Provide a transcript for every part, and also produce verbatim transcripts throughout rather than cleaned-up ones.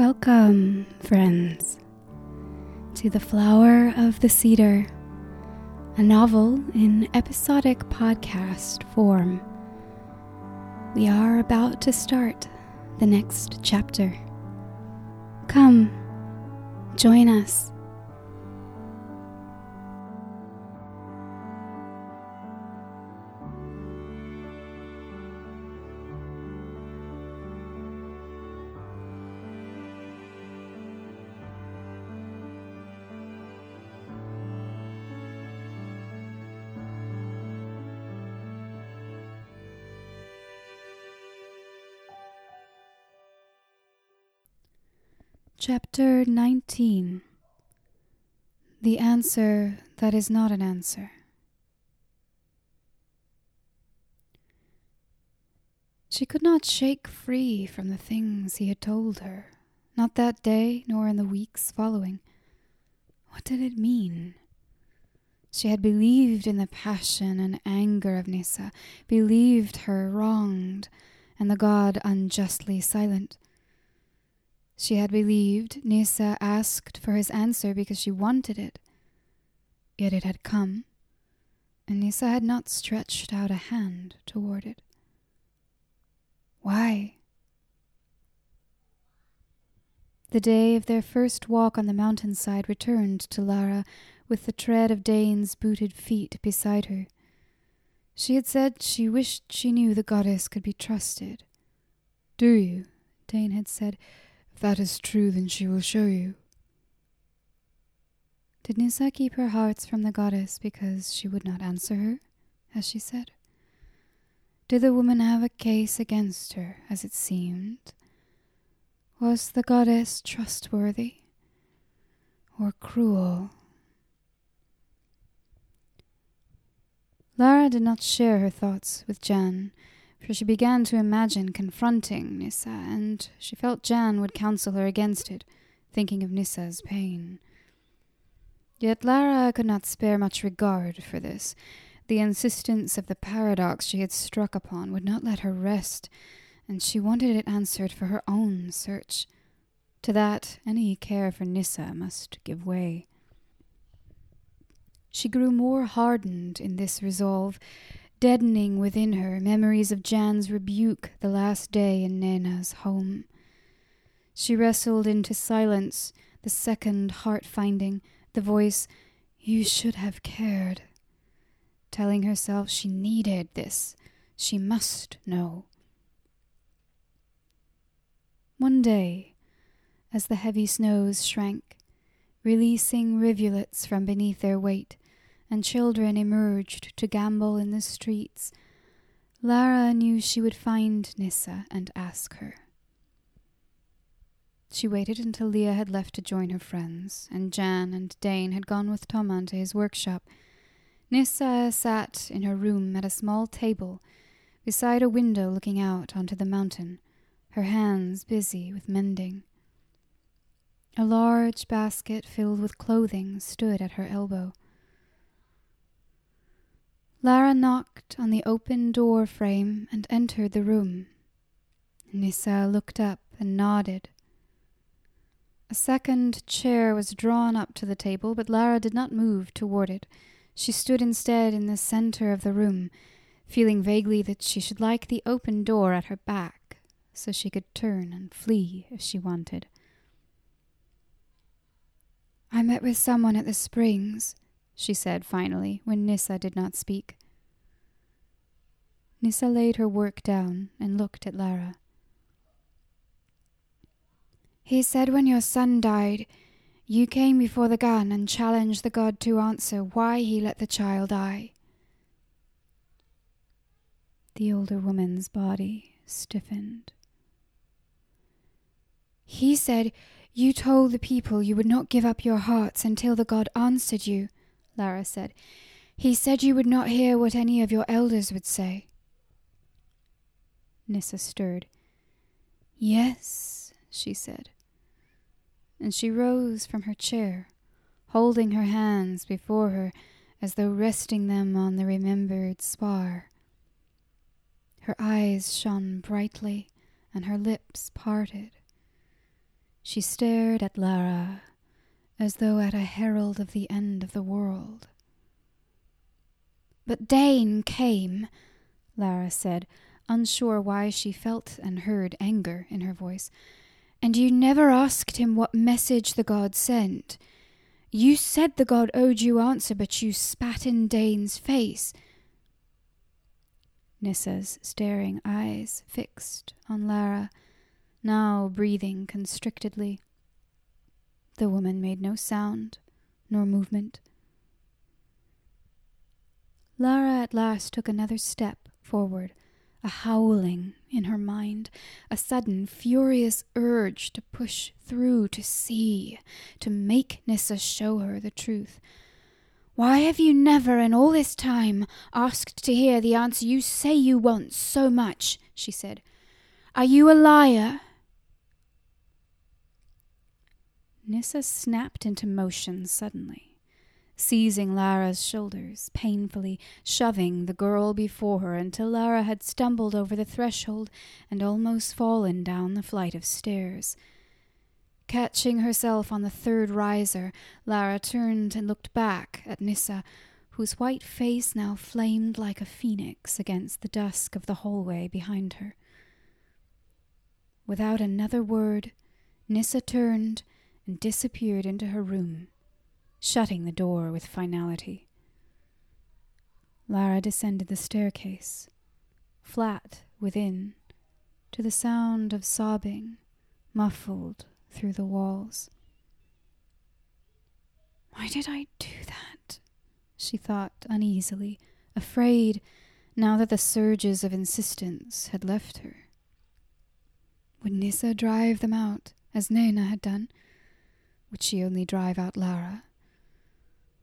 Welcome, friends, to The Flower of the Cedar, a novel in episodic podcast form. We are about to start the next chapter. Come, join us. Chapter nineteen. The Answer That Is Not an Answer. She could not shake free from the things he had told her, not that day nor in the weeks following. What did it mean? She had believed in the passion and anger of Nissa, believed her wronged, and the god unjustly silent. She had believed Nissa asked for his answer because she wanted it. Yet it had come, and Nissa had not stretched out a hand toward it. Why? The day of their first walk on the mountainside returned to Lara with the tread of Dane's booted feet beside her. She had said she wished she knew the goddess could be trusted. "Do you?" Dane had said. "If that is true, then she will show you." Did Nissa keep her hearts from the goddess because she would not answer her, as she said? Did the woman have a case against her, as it seemed? Was the goddess trustworthy or cruel? Lara did not share her thoughts with Jan, for she began to imagine confronting Nissa, and she felt Jan would counsel her against it, thinking of Nissa's pain. Yet Lara could not spare much regard for this. The insistence of the paradox she had struck upon would not let her rest, and she wanted it answered for her own search. To that, any care for Nissa must give way. She grew more hardened in this resolve, deadening within her memories of Jan's rebuke the last day in Naina's home. She wrestled into silence, the second heart-finding, the voice, "You should have cared," telling herself she needed this, she must know. One day, as the heavy snows shrank, releasing rivulets from beneath their weight, and children emerged to gambol in the streets, Lara knew she would find Nissa and ask her. She waited until Leah had left to join her friends, and Jan and Dane had gone with Toman to his workshop. Nissa sat in her room at a small table, beside a window looking out onto the mountain, her hands busy with mending. A large basket filled with clothing stood at her elbow. Lara knocked on the open door frame and entered the room. Nissa looked up and nodded. A second chair was drawn up to the table, but Lara did not move toward it. She stood instead in the center of the room, feeling vaguely that she should like the open door at her back, so she could turn and flee if she wanted. "I met with someone at the springs," she said finally, when Nissa did not speak. Nissa laid her work down and looked at Lara. "He said when your son died, you came before the gun and challenged the god to answer why he let the child die." The older woman's body stiffened. "He said you told the people you would not give up your hearts until the god answered you," Lara said. "He said you would not hear what any of your elders would say." Nissa stirred. "Yes," she said. And she rose from her chair, holding her hands before her as though resting them on the remembered spar. Her eyes shone brightly and her lips parted. She stared at Lara as though at a herald of the end of the world. "But Dane came," Lara said, unsure why she felt and heard anger in her voice. "And you never asked him what message the god sent. You said the god owed you answer, but you spat in Dane's face." Nissa's staring eyes fixed on Lara, now breathing constrictedly. The woman made no sound nor movement. Lara at last took another step forward, a howling in her mind, a sudden, furious urge to push through, to see, to make Nissa show her the truth. "Why have you never in all this time asked to hear the answer you say you want so much?" she said. "Are you a liar?" Nissa snapped into motion suddenly, seizing Lara's shoulders, painfully shoving the girl before her until Lara had stumbled over the threshold and almost fallen down the flight of stairs. Catching herself on the third riser, Lara turned and looked back at Nissa, whose white face now flamed like a phoenix against the dusk of the hallway behind her. Without another word, Nissa turned and disappeared into her room, shutting the door with finality. Lara descended the staircase, flat within, to the sound of sobbing, muffled through the walls. "Why did I do that?" she thought uneasily, afraid now that the surges of insistence had left her. Would Nissa drive them out, as Naina had done? Would she only drive out Lara?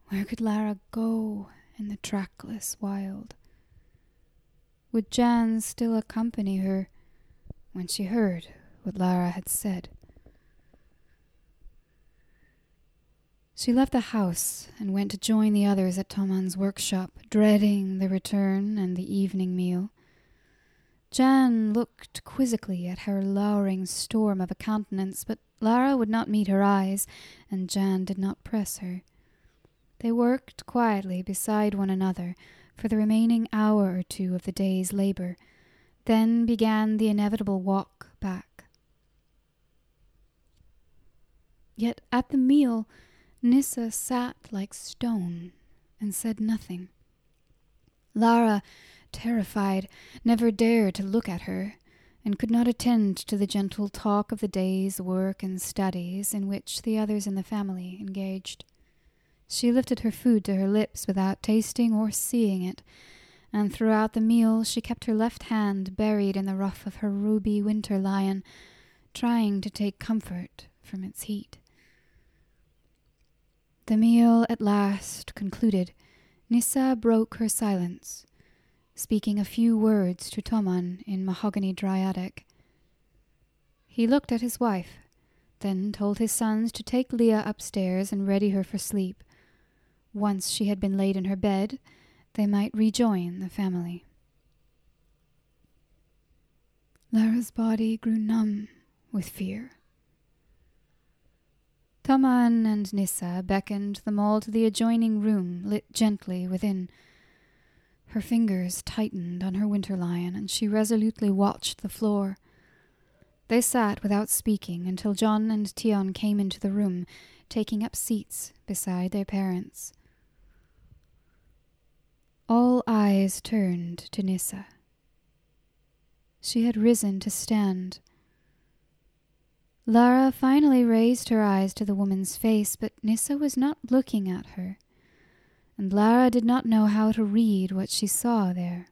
Where could Lara go in the trackless wild? Would Jan still accompany her when she heard what Lara had said? She left the house and went to join the others at Toman's workshop, dreading the return and the evening meal. Jan looked quizzically at her lowering storm of a countenance, but Lara would not meet her eyes, and Jan did not press her. They worked quietly beside one another for the remaining hour or two of the day's labor, then began the inevitable walk back. Yet at the meal, Nissa sat like stone and said nothing. Lara, terrified, never dared to look at her, and could not attend to the gentle talk of the day's work and studies in which the others in the family engaged. She lifted her food to her lips without tasting or seeing it, and throughout the meal she kept her left hand buried in the ruff of her ruby winter lion, trying to take comfort from its heat. The meal at last concluded, Nissa broke her silence, speaking a few words to Toman in Mahogany Dryadic. He looked at his wife, then told his sons to take Leah upstairs and ready her for sleep. Once she had been laid in her bed, they might rejoin the family. Lara's body grew numb with fear. Toman and Nissa beckoned them all to the adjoining room, lit gently within. Her fingers tightened on her winter lion, and she resolutely watched the floor. They sat without speaking until John and Tion came into the room, taking up seats beside their parents. All eyes turned to Nissa. She had risen to stand. Lara finally raised her eyes to the woman's face, but Nissa was not looking at her, and Lara did not know how to read what she saw there.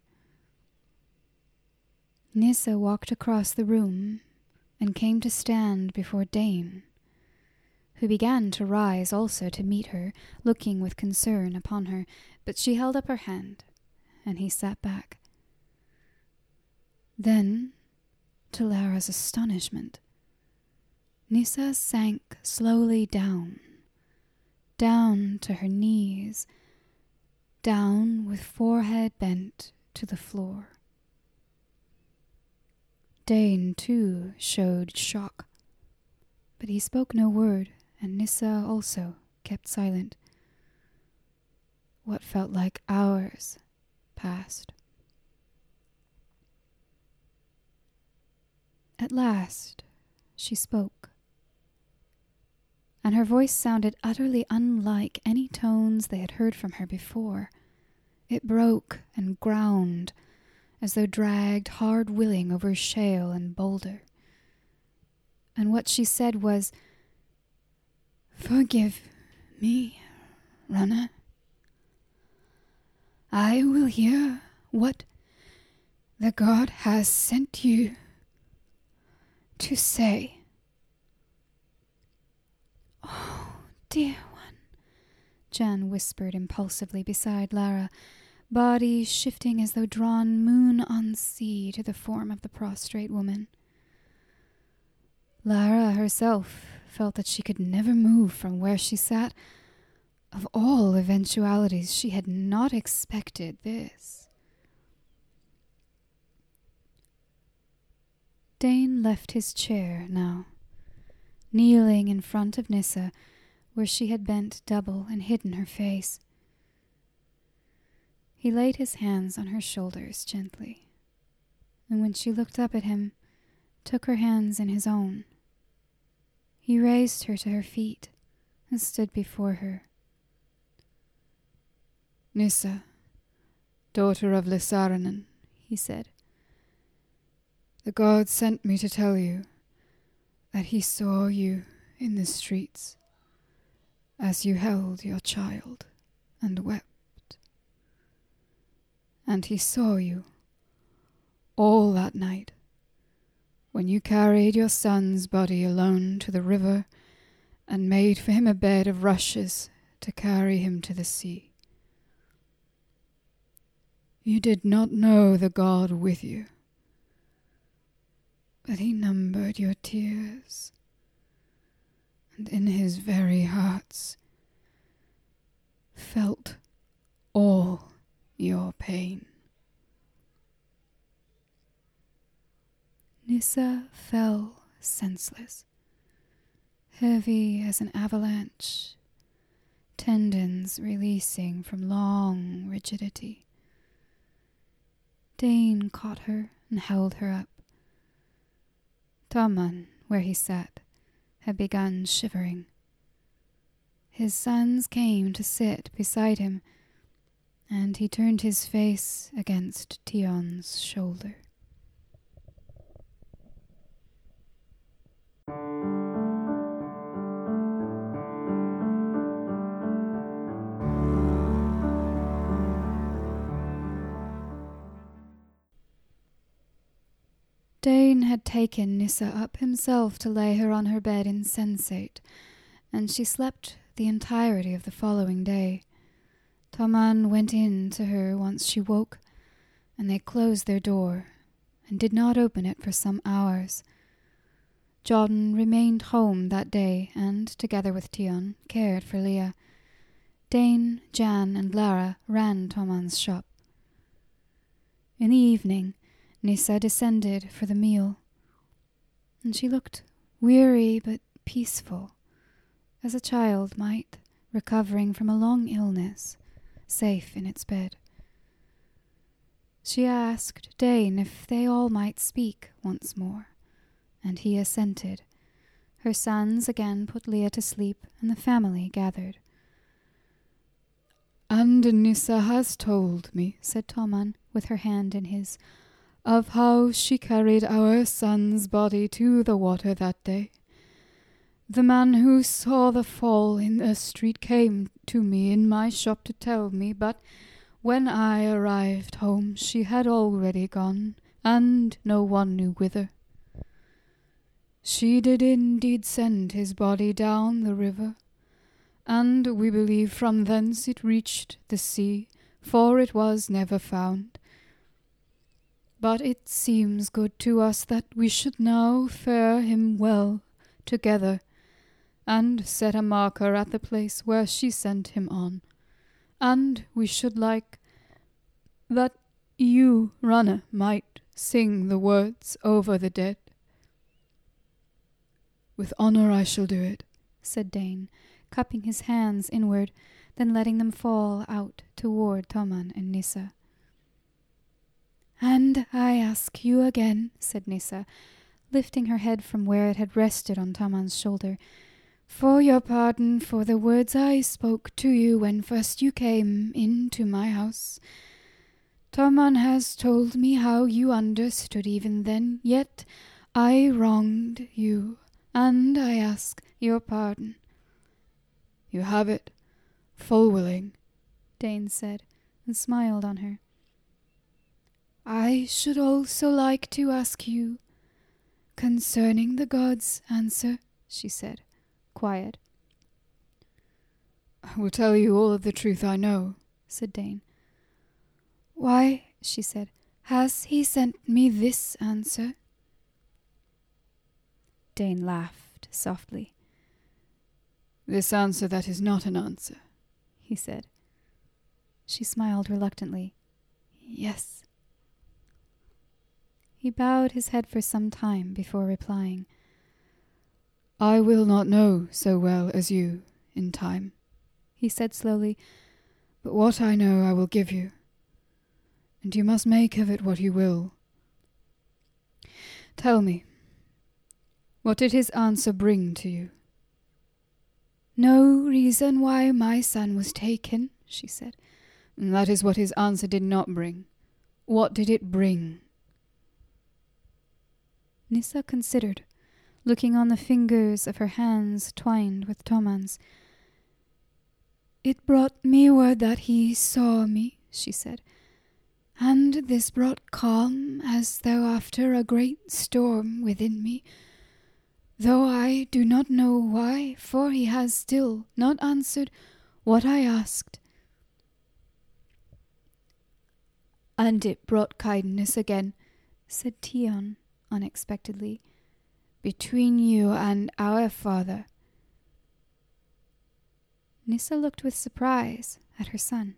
Nissa walked across the room and came to stand before Dane, who began to rise also to meet her, looking with concern upon her, but she held up her hand, and he sat back. Then, to Lara's astonishment, Nissa sank slowly down, down to her knees, down with forehead bent to the floor. Dane, too, showed shock. But he spoke no word, and Nissa also kept silent. What felt like hours passed. At last she spoke, and her voice sounded utterly unlike any tones they had heard from her before. It broke and ground, as though dragged hard-willing over shale and boulder. And what she said was, "Forgive me, runner. I will hear what the God has sent you to say." "Oh, dear one," Jan whispered impulsively beside Lara, body shifting as though drawn moon on sea to the form of the prostrate woman. Lara herself felt that she could never move from where she sat. Of all eventualities, she had not expected this. Dane left his chair now, kneeling in front of Nissa, where she had bent double and hidden her face. He laid his hands on her shoulders gently, and when she looked up at him, took her hands in his own. He raised her to her feet and stood before her. "Nissa, daughter of Lissarinen," he said, "the God sent me to tell you that he saw you in the streets as you held your child and wept. And he saw you all that night when you carried your son's body alone to the river and made for him a bed of rushes to carry him to the sea. You did not know the God with you, but he numbered your tears, and in his very hearts felt all your pain." Nissa fell senseless, heavy as an avalanche, tendons releasing from long rigidity. Dane caught her and held her up. Toman, where he sat, had begun shivering. His sons came to sit beside him, and he turned his face against Tion's shoulder. Dane had taken Nissa up himself to lay her on her bed insensate, and she slept the entirety of the following day. Toman went in to her once she woke, and they closed their door and did not open it for some hours. Jodan remained home that day and, together with Tion, cared for Leah. Dane, Jan, and Lara ran Toman's shop. In the evening, Nissa descended for the meal, and she looked weary but peaceful, as a child might, recovering from a long illness, safe in its bed. She asked Dane if they all might speak once more, and he assented. Her sons again put Leah to sleep, and the family gathered. "And Nissa has told me," said Toman, with her hand in his, "of how she carried our son's body to the water that day. The man who saw the fall in the street came to me in my shop to tell me, but when I arrived home she had already gone, and no one knew whither. She did indeed send his body down the river, and we believe from thence it reached the sea, for it was never found. But it seems good to us that we should now fare him well together, and set a marker at the place where she sent him on. And we should like that you, runner, might sing the words over the dead. "With honor I shall do it," said Dane, cupping his hands inward, then letting them fall out toward Toman and Nissa. "And I ask you again," said Nissa, lifting her head from where it had rested on Toman's shoulder, "for your pardon for the words I spoke to you when first you came into my house. Toman has told me how you understood even then, yet I wronged you, and I ask your pardon." "You have it, full willing," Dane said, and smiled on her. "I should also like to ask you concerning the gods' answer," she said, quiet. "I will tell you all of the truth I know," said Dane. "Why," she said, "has he sent me this answer?" Dane laughed softly. "This answer that is not an answer," he said. She smiled reluctantly. "Yes." He bowed his head for some time before replying. "I will not know so well as you in time," he said slowly, "but what I know I will give you, and you must make of it what you will. Tell me, what did his answer bring to you?" "No reason why my son was taken," she said. "And that is what his answer did not bring. What did it bring?" Nissa considered, looking on the fingers of her hands twined with Toman's. "It brought me word that he saw me," she said, "and this brought calm as though after a great storm within me, though I do not know why, for he has still not answered what I asked." "And it brought kindness again," said Tion unexpectedly, "between you and our father." Nissa looked with surprise at her son.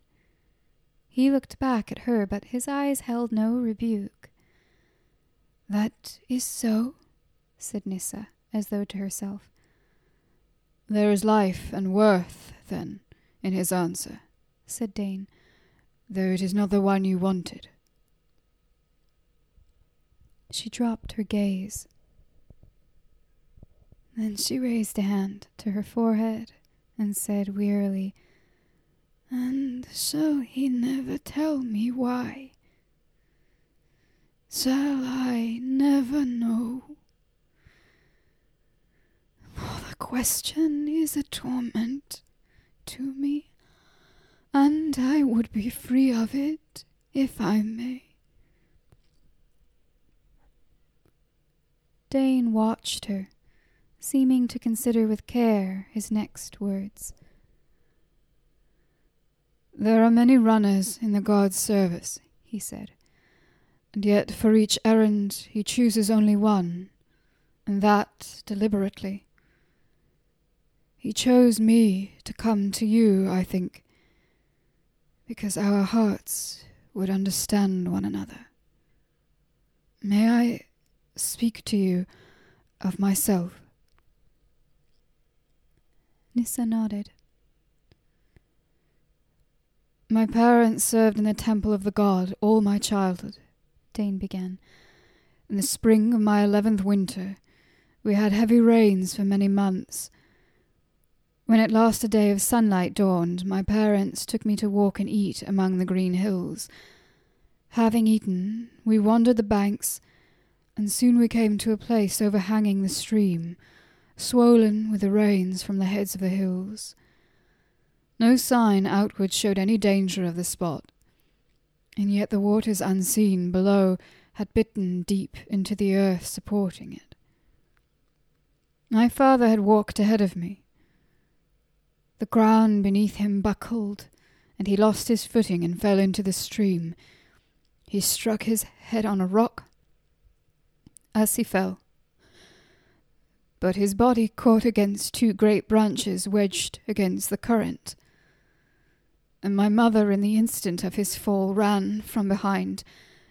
He looked back at her, but his eyes held no rebuke. "That is so," said Nissa, as though to herself. "There is life and worth, then, in his answer," said Dane, "though it is not the one you wanted." She dropped her gaze. Then she raised a hand to her forehead and said wearily, "And shall he never tell me why? Shall I never know? For the question is a torment to me, and I would be free of it if I may." Dane watched her, seeming to consider with care his next words. "There are many runners in the god's service," he said, "and yet for each errand he chooses only one, and that deliberately. He chose me to come to you, I think, because our hearts would understand one another. May I speak to you of myself?" Nissa nodded. "My parents served in the temple of the god all my childhood," Dane began. "In the spring of my eleventh winter, we had heavy rains for many months. When at last a day of sunlight dawned, my parents took me to walk and eat among the green hills. Having eaten, we wandered the banks, and soon we came to a place overhanging the stream, swollen with the rains from the heads of the hills. No sign outward showed any danger of the spot, and yet the waters unseen below had bitten deep into the earth supporting it. My father had walked ahead of me. The ground beneath him buckled, and he lost his footing and fell into the stream. He struck his head on a rock as he fell, but his body caught against two great branches wedged against the current, and my mother in the instant of his fall ran from behind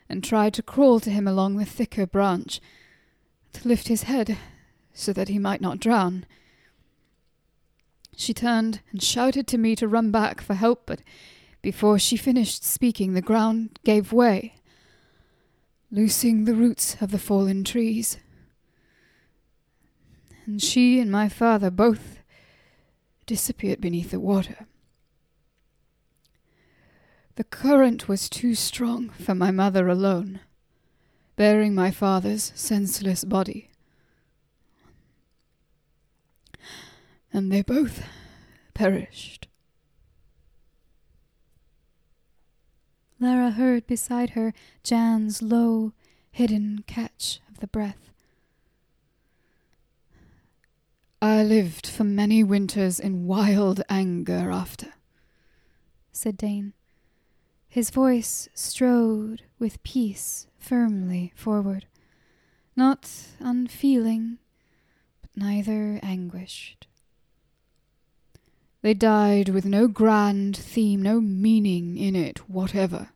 and tried to crawl to him along the thicker branch, to lift his head so that he might not drown. She turned and shouted to me to run back for help, but before she finished speaking, the ground gave way, loosing the roots of the fallen trees. And she and my father both disappeared beneath the water. The current was too strong for my mother alone, bearing my father's senseless body. And they both perished. Lara heard beside her Jan's low, hidden catch of the breath. I lived for many winters in wild anger after, said Dane. His voice strode with peace firmly forward, not unfeeling, but neither anguished. They died with no grand theme, no meaning in it whatever.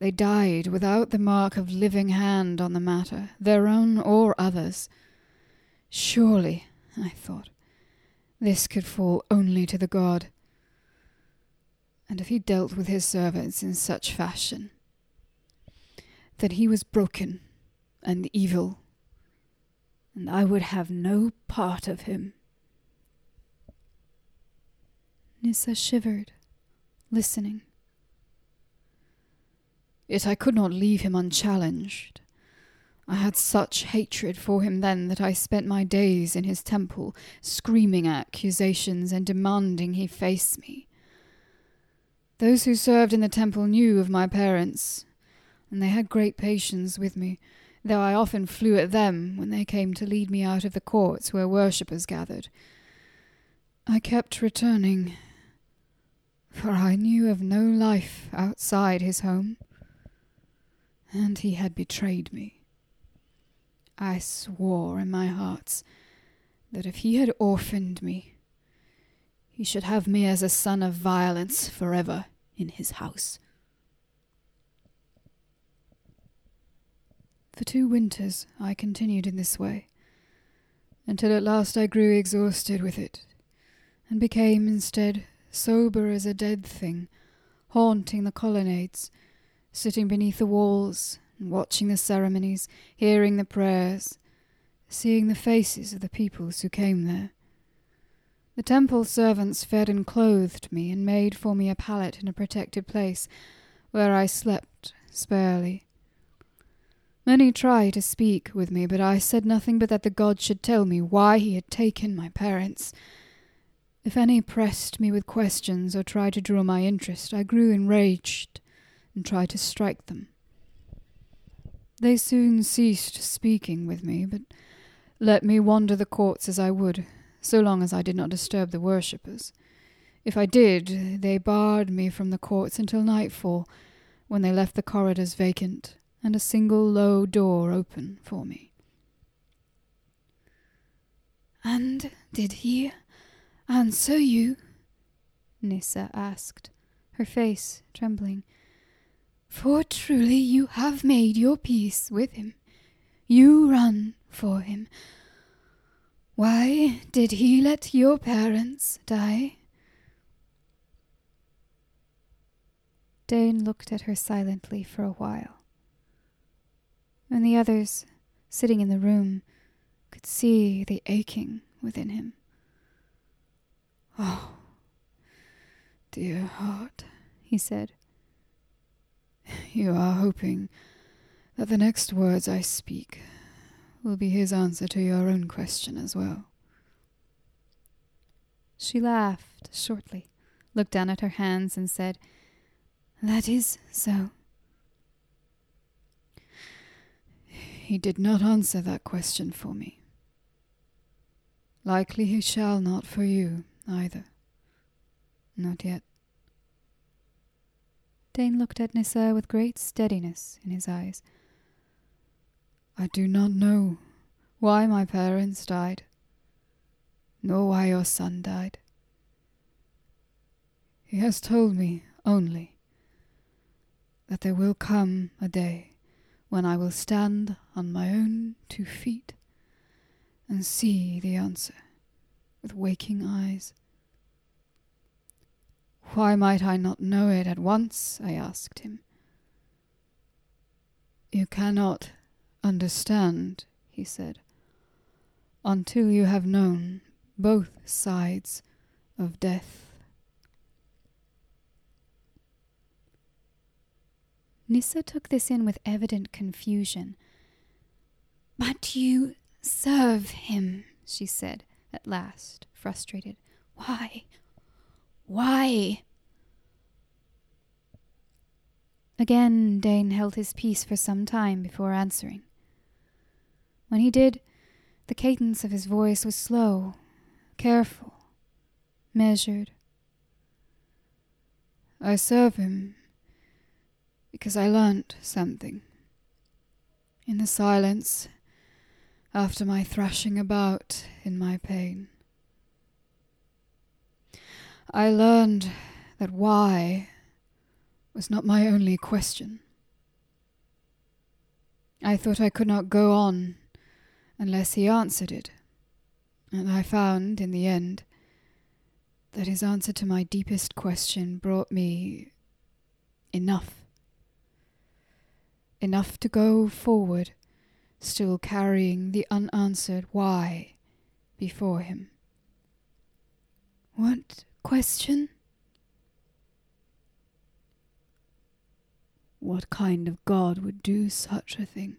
They died without the mark of living hand on the matter, their own or others. Surely, I thought, this could fall only to the god, and if he dealt with his servants in such fashion, that he was broken and evil, and I would have no part of him. Nissa shivered, listening. Yet I could not leave him unchallenged. I had such hatred for him then that I spent my days in his temple, screaming accusations and demanding he face me. Those who served in the temple knew of my parents, and they had great patience with me, though I often flew at them when they came to lead me out of the courts where worshippers gathered. I kept returning, for I knew of no life outside his home, and he had betrayed me. I swore in my heart that if he had orphaned me, he should have me as a son of violence forever in his house. For two winters I continued in this way, until at last I grew exhausted with it, and became instead sober as a dead thing, haunting the colonnades, sitting beneath the walls and watching the ceremonies, hearing the prayers, seeing the faces of the peoples who came there. The temple servants fed and clothed me and made for me a pallet in a protected place, where I slept sparely. Many tried to speak with me, but I said nothing but that the god should tell me why he had taken my parents. If any pressed me with questions or tried to draw my interest, I grew enraged and tried to strike them. They soon ceased speaking with me, but let me wander the courts as I would, so long as I did not disturb the worshippers. If I did, they barred me from the courts until nightfall, when they left the corridors vacant and a single low door open for me. And did he... And so you, Nissa asked, her face trembling, for truly you have made your peace with him. You run for him. Why did he let your parents die? Dane looked at her silently for a while, and the others, sitting in the room, could see the aching within him. Oh, dear heart, he said. You are hoping that the next words I speak will be his answer to your own question as well. She laughed shortly, looked down at her hands and said, That is so. He did not answer that question for me. Likely he shall not for you. Either. Not yet. Dane looked at Nissa with great steadiness in his eyes. I do not know why my parents died, nor why your son died. He has told me only that there will come a day when I will stand on my own two feet and see the answer with waking eyes. Why might I not know it at once? I asked him. You cannot understand, he said, until you have known both sides of death. Nissa took this in with evident confusion. But you serve him, she said at last, frustrated. Why? Why? Again, Dane held his peace for some time before answering. When he did, the cadence of his voice was slow, careful, measured. I serve him because I learnt something. In the silence, after my thrashing about in my pain, I learned that why was not my only question. I thought I could not go on unless he answered it, and I found, in the end, that his answer to my deepest question brought me enough. Enough to go forward, still carrying the unanswered why before him. What question? What kind of god would do such a thing?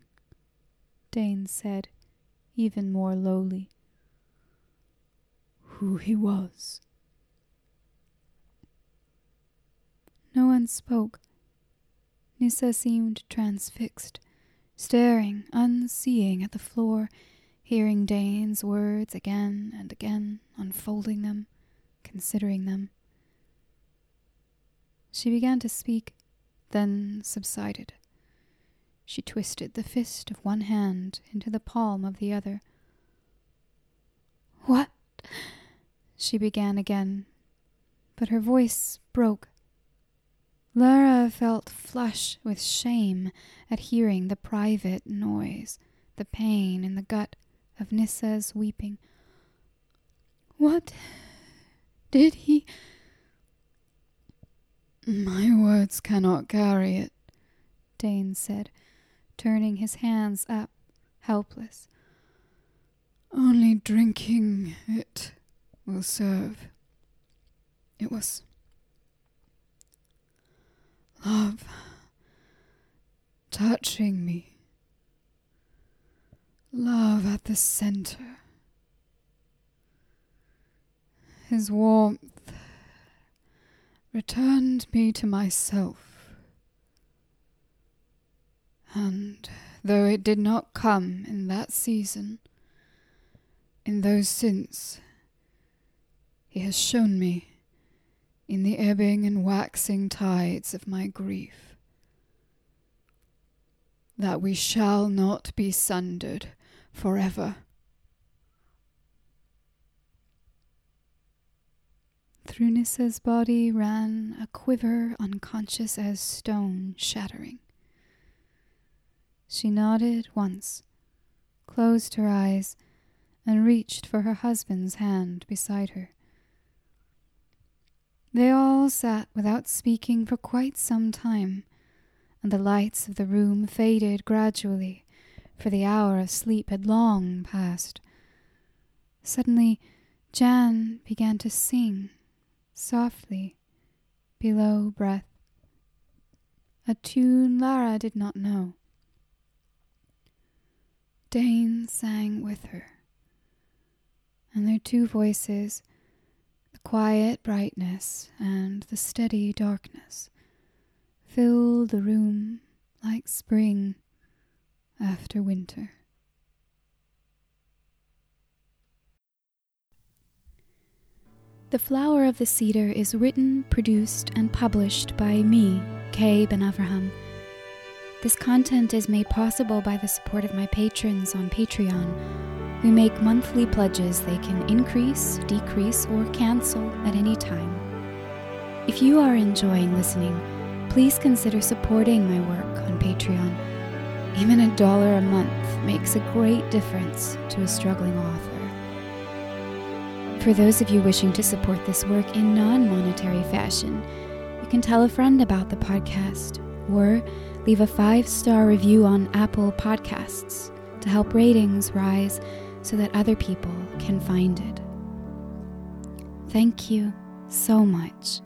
Dane said, even more lowly. Who he was. No one spoke. Nissa seemed transfixed, staring, unseeing at the floor, hearing Dane's words again and again, unfolding them, considering them. She began to speak, then subsided. She twisted the fist of one hand into the palm of the other. What? She began again, but her voice broke. Lara felt flush with shame at hearing the private noise, the pain in the gut of Nissa's weeping. What did he... My words cannot carry it, Dane said, turning his hands up, helpless. Only drinking it will serve. It was... love touching me. Love at the center. His warmth returned me to myself. And though it did not come in that season, in those since, he has shown me in the ebbing and waxing tides of my grief, that we shall not be sundered forever. Through Nissa's body ran a quiver unconscious as stone shattering. She nodded once, closed her eyes, and reached for her husband's hand beside her. They all sat without speaking for quite some time, and the lights of the room faded gradually, for the hour of sleep had long passed. Suddenly, Jan began to sing, softly, below breath, a tune Lara did not know. Dane sang with her, and their two voices, quiet brightness and the steady darkness, filled the room like spring after winter. The Flower of the Cedar is written, produced, and published by me, Kay Ben-Avraham. This content is made possible by the support of my patrons on Patreon. We make monthly pledges they can increase, decrease, or cancel at any time. If you are enjoying listening, please consider supporting my work on Patreon. Even a dollar a month makes a great difference to a struggling author. For those of you wishing to support this work in non-monetary fashion, you can tell a friend about the podcast or leave a five-star review on Apple Podcasts to help ratings rise so that other people can find it. Thank you so much